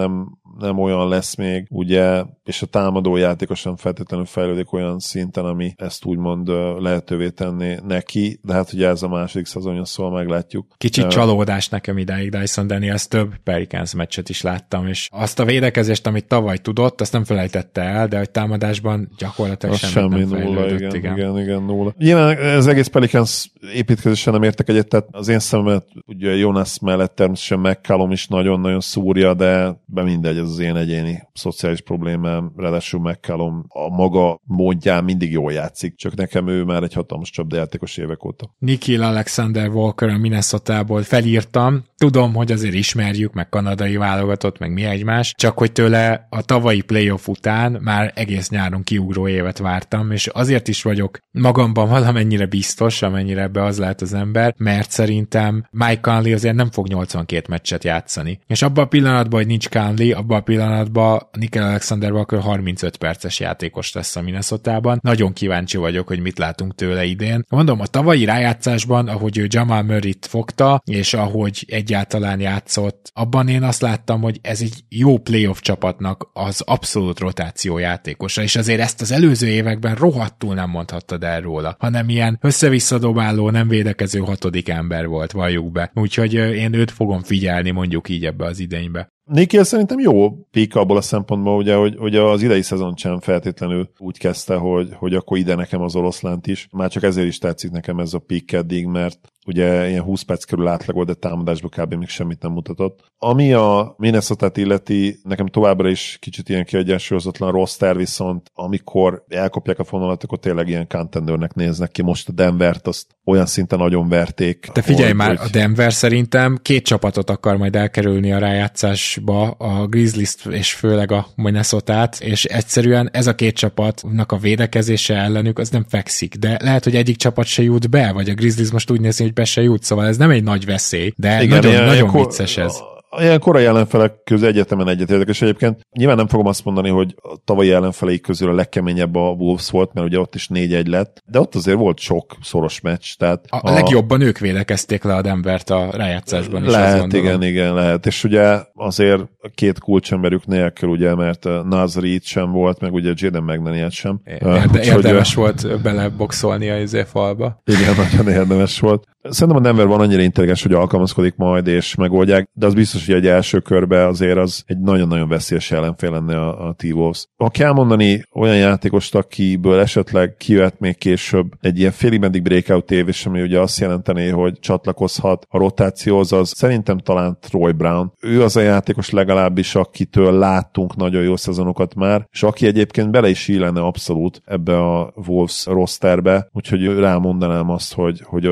nem olyan lesz még, ugye, és a támadó játékos sem feltétlenül fejlődik olyan szinten, ami ezt úgymond lehetővé tenni neki, de hát ugye ez a második szezonja, szóval meglátjuk. Kicsit csalódás nekem idáig Dyson Daniels, több Pelicans meccset is láttam, és azt a védekezést, amit tavaly tudott, azt nem felejtette el, de hogy támadásban gyakorlatilag semmi nem fejlődött. Igen, nulla. Nyilván az egész Pelicans építkezésen nem értek egyet, tehát az én szememet ugye Jonas mellett természetesen McCallum is nagyon-nagyon szúrja, de be mindegy, ez az én egyéni szociális problémám, ráadásul McCallum a maga módján mindig jól játszik, csak nekem ő már egy hatalmas csapdajátékos évek óta. Nikhil Alexander Walker a Minnesotából felírtam, tudom, hogy azért ismerjük, meg kanadai válogatott, meg mi egymás, csak hogy tőle a tavalyi playoff után már egész nyáron kiugró évet vártam, és azért is vagyok magamban valamennyire biztos, amennyire ebbe az lehet az ember, mert szerintem Mike Conley azért nem fog 82 meccset játszani. És abban a pillanatban, hogy nincs Conley, abban a pillanatban Nikhil Alexander Walker 35 perces játékos lesz a Minnesotában. Nagyon kíváncsi vagyok, hogy mit látunk tőle idén. Mondom, a tavalyi rájátszásban, ahogy ő Jamal Murray-t fogta, és ahogy egyáltalán játszott, abban én azt láttam, hogy ez egy jó playoff csapatnak az abszolút rotáció játékosa, és azért ezt az előző években rohadtul nem mondhattad el róla, hanem ilyen össze-visszadobáló, nem védekező 6. ember volt, valljuk be. Úgyhogy én őt fogom figyelni mondjuk így ebbe az idénybe. Nikhil szerintem jó pick abból a szempontból, ugye, hogy az idei szezon sem feltétlenül úgy kezdte, hogy akkor ide nekem az oroszlánt is. Már csak ezért is tetszik nekem ez a pick eddig, mert Ugye ilyen 20 perc körül átlagol, de támadásba kb. Még semmit nem mutatott. Ami a Minnesota-t illeti, nekem továbbra is kicsit ilyen kiegyensúlyozatlan roster, viszont amikor elkopják a fonalat, akkor tényleg ilyen contendőrnek néznek ki. Most a Denvert azt olyan szinten nagyon verték. De figyelj már, hogy... a Denver szerintem két csapatot akar majd elkerülni a rájátszásba, a Grizzlies-t és főleg a Minnesota-t, és egyszerűen ez a két csapatnak a védekezése ellenük az nem fekszik, de lehet, hogy egyik csapat se jut be, vagy a Grizzlies most úgy néz, hogy be se jut, szóval ez nem egy nagy veszély, de igen, nagyon, nagyon vicces ez. Ilyen korai ellenfelek közül egyetemen egyetértek, és egyébként nyilván nem fogom azt mondani, hogy a tavalyi ellenfeleik közül a legkeményebb a Wolves volt, mert ugye ott is 4-1 lett, de ott azért volt sok szoros meccs. Tehát a legjobban ők védekezték le a Denvert a rájátszásban is. Lehet, igen, lehet. És ugye azért két kulcsemberük nélkül, ugye, mert Nazri-t sem volt, meg ugye Jaden McNally-t sem. Érdemes volt beleboxolni a falba. Igen, nagyon érdemes volt. Szerintem a Denver van annyira intelligens, hogy alkalmazkodik majd, és megoldják, de az biztos, hogy egy első körben azért az egy nagyon-nagyon veszélyes ellenfél lenne a T-Wolves. Ha kell mondani olyan játékost, akiből esetleg kijött még később egy ilyen félig meddig breakout év, és ami ugye azt jelenteni, hogy csatlakozhat a rotációhoz, az szerintem talán Troy Brown. Ő az a játékos legalábbis, akitől láttunk nagyon jó szezonokat már, és aki egyébként bele is illene abszolút ebbe a Wolves rosterbe, úgyhogy rámondanám azt, hogy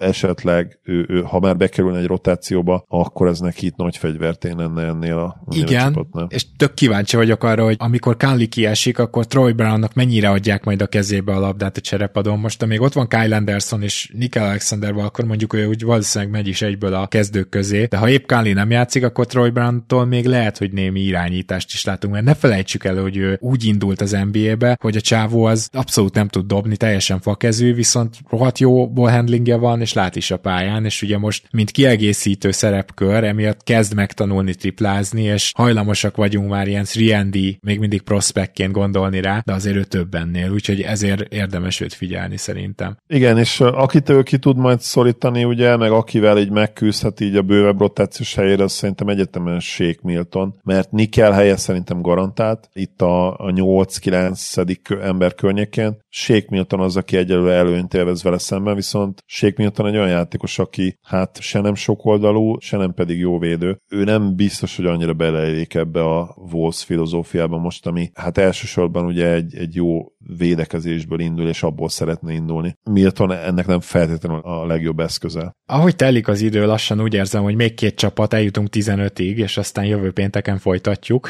esetleg ő, ha már bekerülne egy rotációba, akkor ez neki itt nagy fegyvertén lenne ennél a csapatnál. És tök kíváncsi vagyok arra, hogy amikor Conley kiesik, akkor Troy Brownnak mennyire adják majd a kezébe a labdát a cserepadon. Most, amíg ott van Kyle Anderson és Nickeil Alexander-val, akkor mondjuk ő úgy valószínűleg megy is egyből a kezdők közé, de ha épp Conley nem játszik, akkor Troy Browntól még lehet, hogy némi irányítást is látunk, mert ne felejtsük el, hogy ő úgy indult az NBA-be, hogy a csávó az abszolút nem tud dobni, teljesen fakezű, viszont rohadt jó ballhandlingje van, és lát is a pályán, és ugye most, mint kiegészítő szerepkör, emiatt kezd megtanulni triplázni, és hajlamosak vagyunk már ilyen 3D, még mindig prospektként gondolni rá, de azért ő több ennél, úgyhogy ezért érdemes őt figyelni szerintem. Igen, és akit ő ki tud majd szorítani, ugye, meg akivel így megküzdhet így a bővebb rotációs helyére, az szerintem egyetemen Shake Milton, mert Nickeil helye szerintem garantált, itt a 8-9. Ember környékén. Shake Milton az, aki egyelőre előnyt élvez vele szemben, viszont Shake Milton egy olyan játékos, aki hát se nem sokoldalú, se nem pedig jó védő. Ő nem biztos, hogy annyira beleélik ebbe a Wolves filozófiába most, ami hát elsősorban ugye egy jó védekezésből indul, és abból szeretne indulni. Milton ennek nem feltétlenül a legjobb eszköze. Ahogy telik az idő, lassan úgy érzem, hogy még két csapat, eljutunk 15-ig, és aztán jövő pénteken folytatjuk,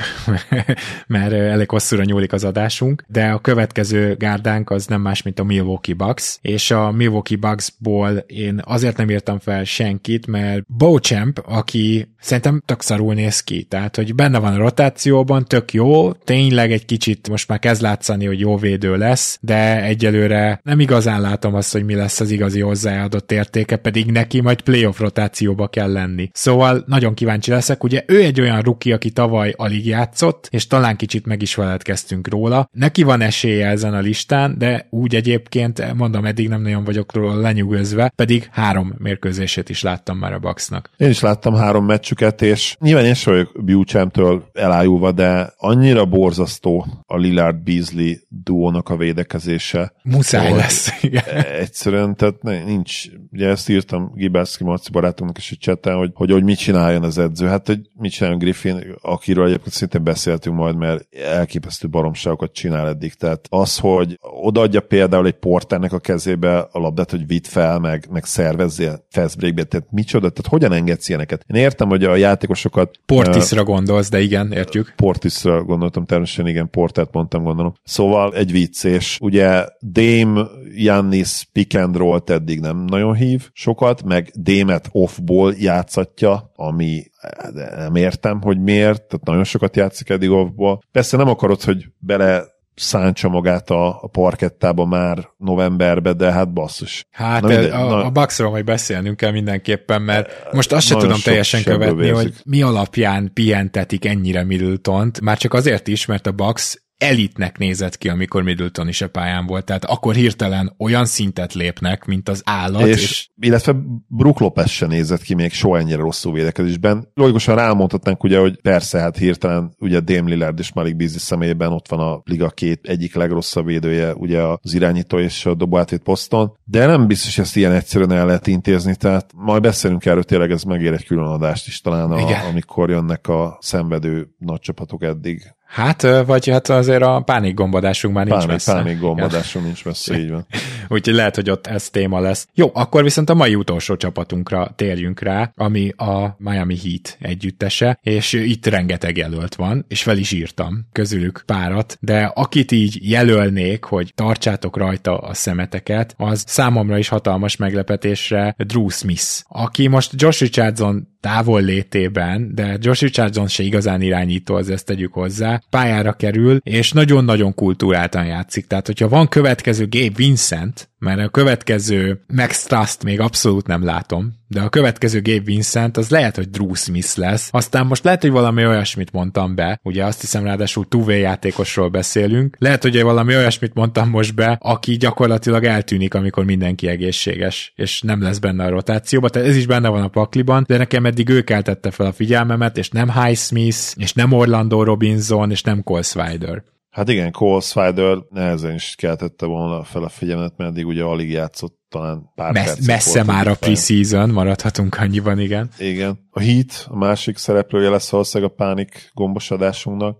mert elég hosszúra nyúlik az adásunk, de a következő gárdánk az nem más, mint a Milwaukee Bucks, és a Milwaukee Bucksból én azért nem írtam fel senkit, mert Beauchamp, aki szerintem tök szarul néz ki, tehát hogy benne van a rotációban, tök jó, tényleg egy kicsit most már kezd látszani, hogy jó védő lesz, de egyelőre nem igazán látom azt, hogy mi lesz az igazi hozzáadott értéke, pedig neki majd playoff rotációba kell lenni. Szóval nagyon kíváncsi leszek, ugye ő egy olyan rookie, aki tavaly alig játszott, és talán kicsit meg is feledkeztünk róla. Neki van esélye ezen a listán, de úgy egyébként, mondom, eddig nem nagyon vagyok róla lenyűgözve, pedig 3 mérkőzését is láttam már a Bucksnak. Én is láttam 3 meccsüket, és nyilván én sem vagyok Beauchamptől elájulva, de annyira borzasztó a Lillard-Beasley duónak a védekezése. Muszáj lesz. Egyszerűen, tehát nincs, ugye ezt írtam Gibelszki Marci barátunknak is egy chatten, hogy mit csináljon az edző. Hát, hogy mit csináljon Griffin, akiről egyébként szintén beszéltünk majd, mert elképesztő baromságokat csinál eddig. Tehát az, hogy odaadja például egy Porternek a kezébe a labdát, hogy vidd fel, meg szervezzél fast breakbe, tehát micsoda, tehát hogyan engedsz ilyeneket? Én értem, hogy a játékosokat... Portisra gondolsz, de igen, értjük. Portisra gondoltam, természetesen igen, Portert mondtam, gondolom. Szóval egy vicc, és ugye Dame, Giannis pick and rollt eddig nem nagyon hív sokat, meg Dame-et off-ból játszatja, ami nem értem, hogy miért, tehát nagyon sokat játszik eddig off-ból. Persze nem akarod, hogy bele szántsa magát a parkettába már novemberbe, de hát basszus. Hát a Bucksról majd beszélnünk kell mindenképpen, mert most azt sem tudom teljesen követni, hogy mi alapján pihentetik ennyire Middletont, már csak azért is, mert a Bucks elitnek nézett ki, amikor Middleton is a pályán volt, tehát akkor hirtelen olyan szintet lépnek, mint az állat. És illetve Brook Lopez se nézett ki még soha ennyire rosszul védekezésben. Logikusan rámondhatnánk ugye, hogy persze, hát hirtelen ugye Dame Lillard és Malik Beasley személyében ott van a liga két egyik legrosszabb védője, ugye az irányító és a dobóátvéd poszton, de nem biztos, hogy ezt ilyen egyszerűen el lehet intézni, tehát majd beszélünk erről, tényleg ez megér egy külön adást is talán, amikor jönnek a szenvedő nagy csapatok eddig. Hát, vagy hát azért a pánikgombadásunk már nincs messze. Pánikgombadásunk nincs messze, így van. Úgyhogy lehet, hogy ott ez téma lesz. Jó, akkor viszont a mai utolsó csapatunkra térjünk rá, ami a Miami Heat együttese, és itt rengeteg jelölt van, és fel is írtam közülük párat, de akit így jelölnék, hogy tartsátok rajta a szemeteket, az számomra is hatalmas meglepetésre Drew Smith, aki most Josh Richardson távol létében, de Josh Richardson se igazán irányító, az ezt tegyük hozzá, pályára kerül, és nagyon-nagyon kultúráltan játszik. Tehát, hogyha van következő Gabe Vincent, mert a következő Max Strust még abszolút nem látom, de a következő Gabe Vincent az lehet, hogy Drew Smith lesz. Aztán most lehet, hogy valami olyasmit mondtam be, ugye azt hiszem ráadásul 2-way játékosról beszélünk, lehet, hogy valami olyasmit mondtam most be, aki gyakorlatilag eltűnik, amikor mindenki egészséges, és nem lesz benne a rotációba, tehát ez is benne van a pakliban, de nekem eddig ő keltette fel a figyelmemet, és nem Highsmith, és nem Orlando Robinson, és nem Cole Swider. Hát igen, Cole Swider nehezen is keltette volna fel a figyelmet, mert eddig ugye alig játszott talán pár percet. Messze már a pre-season, maradhatunk annyiban, igen. Igen. A Heat a másik szereplője lesz valószínűleg a pánik gombos adásunknak.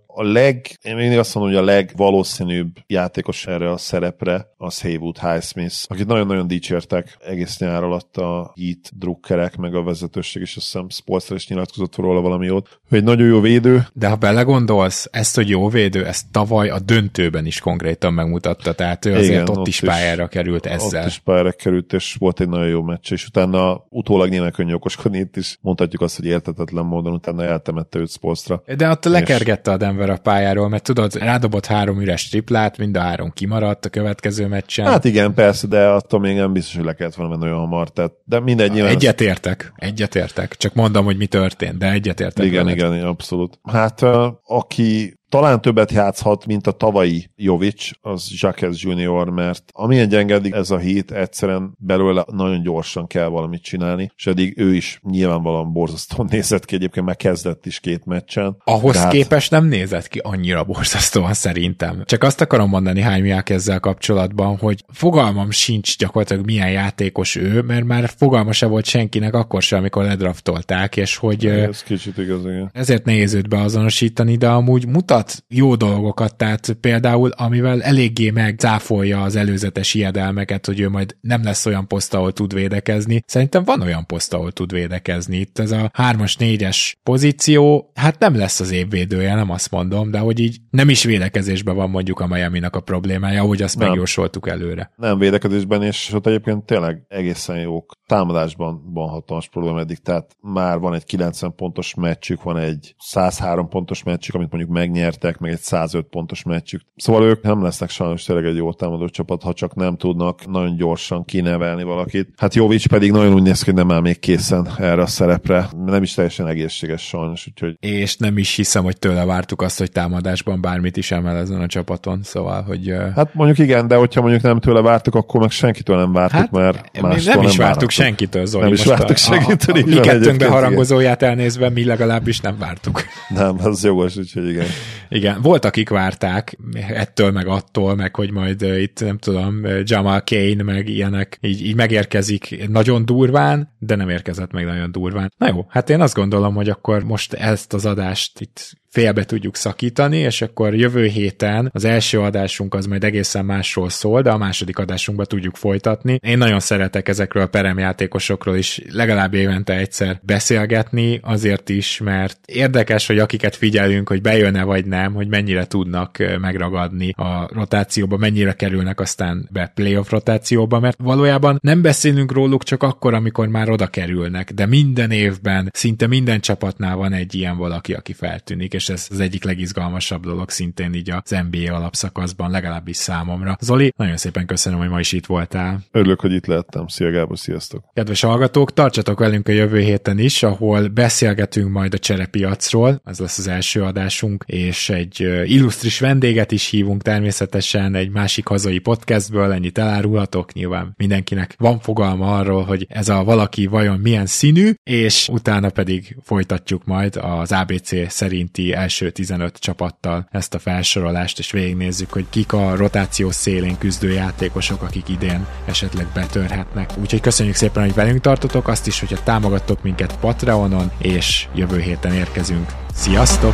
Én mindig azt mondom, hogy a legvalószínűbb játékos erre a szerepre az Haywood Highsmith, akit nagyon-nagyon dicsértek egész nyár alatt a Heat drukkerek, meg a vezetőség, és azt hiszem Spoelstra is nyilatkozott róla valami jót, hogy egy nagyon jó védő. De ha belegondolsz, ezt, hogy jó védő, ezt tavaly a döntőben is konkrétan megmutatta, tehát ő azért igen, ott is pályára került ezzel. Ott is pályára került, és volt egy nagyon jó meccs, és utána utólag nyilván könnyű okoskodni, itt is mondhatjuk azt, hogy érthetetlen módon utána eltemette őt Spoelstra. De ott lekergette a Denver a pályáról, mert tudod, rádobott 3 üres triplát, mind a 3 kimaradt a következő meccsen. Hát igen, persze, de attól még nem biztos, hogy le kellett volna menni olyan hamar, tehát, de mindegy nyilván. Egyetértek, csak mondom, hogy mi történt, de egyetértek. Igen, abszolút. Hát aki talán többet játszhat, mint a tavalyi Jovic, az Jacquez Junior, mert amilyen gyengedik ez a hét, egyszerűen belőle nagyon gyorsan kell valamit csinálni, és eddig ő is nyilvánvalóan borzasztóan nézett ki, egyébként már kezdett is 2 meccsen. Ahhoz képest nem nézett ki annyira borzasztóan szerintem. Csak azt akarom mondani Hajmiák ezzel kapcsolatban, hogy fogalmam sincs gyakorlatilag milyen játékos ő, mert már fogalma se volt senkinek akkor sem, amikor ledraftolták, és hogy ez kicsit igaz, igen. Ezért nehéz őt beazonosítani, de amúgy mutat jó dolgokat, tehát például, amivel eléggé megcáfolja az előzetes hiedelmeket, hogy ő majd nem lesz olyan poszt, ahol tud védekezni. Szerintem van olyan poszt, ahol tud védekezni. Itt ez a 3-4-es pozíció, hát nem lesz az évvédője, nem azt mondom, de hogy így nem is védekezésben van mondjuk a Miaminak a problémája, ahogy azt megjósoltuk előre. Nem védekezésben, és ott egyébként tényleg egészen jók. Támadásban van hatalmas probléma eddig, tehát már van egy 90 pontos meccsük, van egy 103 pontos meccsük, amit mondjuk megnyert, meg egy 105 pontos meccsük. Szóval ők nem lesznek sajnos tényleg egy jó támadó csapat, ha csak nem tudnak nagyon gyorsan kinevelni valakit. Hát Jovic pedig nagyon úgy néz ki, hogy nem áll még készen erre a szerepre. Nem is teljesen egészséges sajnos, úgyhogy... És nem is hiszem, hogy tőle vártuk azt, hogy támadásban bármit is emel ezen a csapaton, szóval, hogy... Hát mondjuk igen, de hogyha mondjuk nem tőle vártuk, akkor meg senkitől nem vártuk, hát, mert mástól nem is vártuk senkitől, Zoli. Nem is vártuk senkitől, így van egyébként. Harangozóját elnézve mi legalábbis nem vártuk. Nem, az jogos, úgyhogy igen. Igen, volt, akik várták ettől, meg attól, meg hogy majd itt, nem tudom, Jamal Cain, meg ilyenek, így megérkezik nagyon durván, de nem érkezett meg nagyon durván. Na jó, hát én azt gondolom, hogy akkor most ezt az adást itt félbe tudjuk szakítani, és akkor jövő héten az első adásunk az majd egészen másról szól, de a második adásunkba tudjuk folytatni. Én nagyon szeretek ezekről a peremjátékosokról is legalább évente egyszer beszélgetni, azért is, mert érdekes, hogy akiket figyelünk, hogy bejön-e vagy nem, hogy mennyire tudnak megragadni a rotációba, mennyire kerülnek aztán be playoff rotációba, mert valójában nem beszélünk róluk csak akkor, amikor már oda kerülnek, de minden évben, szinte minden csapatnál van egy ilyen valaki, aki feltűnik, és ez az egyik legizgalmasabb dolog szintén így az NBA alapszakaszban, legalábbis számomra. Zoli, nagyon szépen köszönöm, hogy ma is itt voltál. Örülök, hogy itt lehettem. Szia Gábor, sziasztok! Kedves hallgatók, tartsatok velünk a jövő héten is, ahol beszélgetünk majd a cserepiacról, ez lesz az első adásunk, és egy illusztris vendéget is hívunk természetesen egy másik hazai podcastből, ennyit elárulhatok, nyilván mindenkinek van fogalma arról, hogy ez a valaki vajon milyen színű, és utána pedig folytatjuk majd az ABC szerinti első 15 csapattal ezt a felsorolást, és végignézzük, hogy kik a rotáció szélén küzdő játékosok, akik idén esetleg betörhetnek. Úgyhogy köszönjük szépen, hogy velünk tartotok, azt is, hogyha támogattok minket Patreonon, és jövő héten érkezünk. Sziasztok!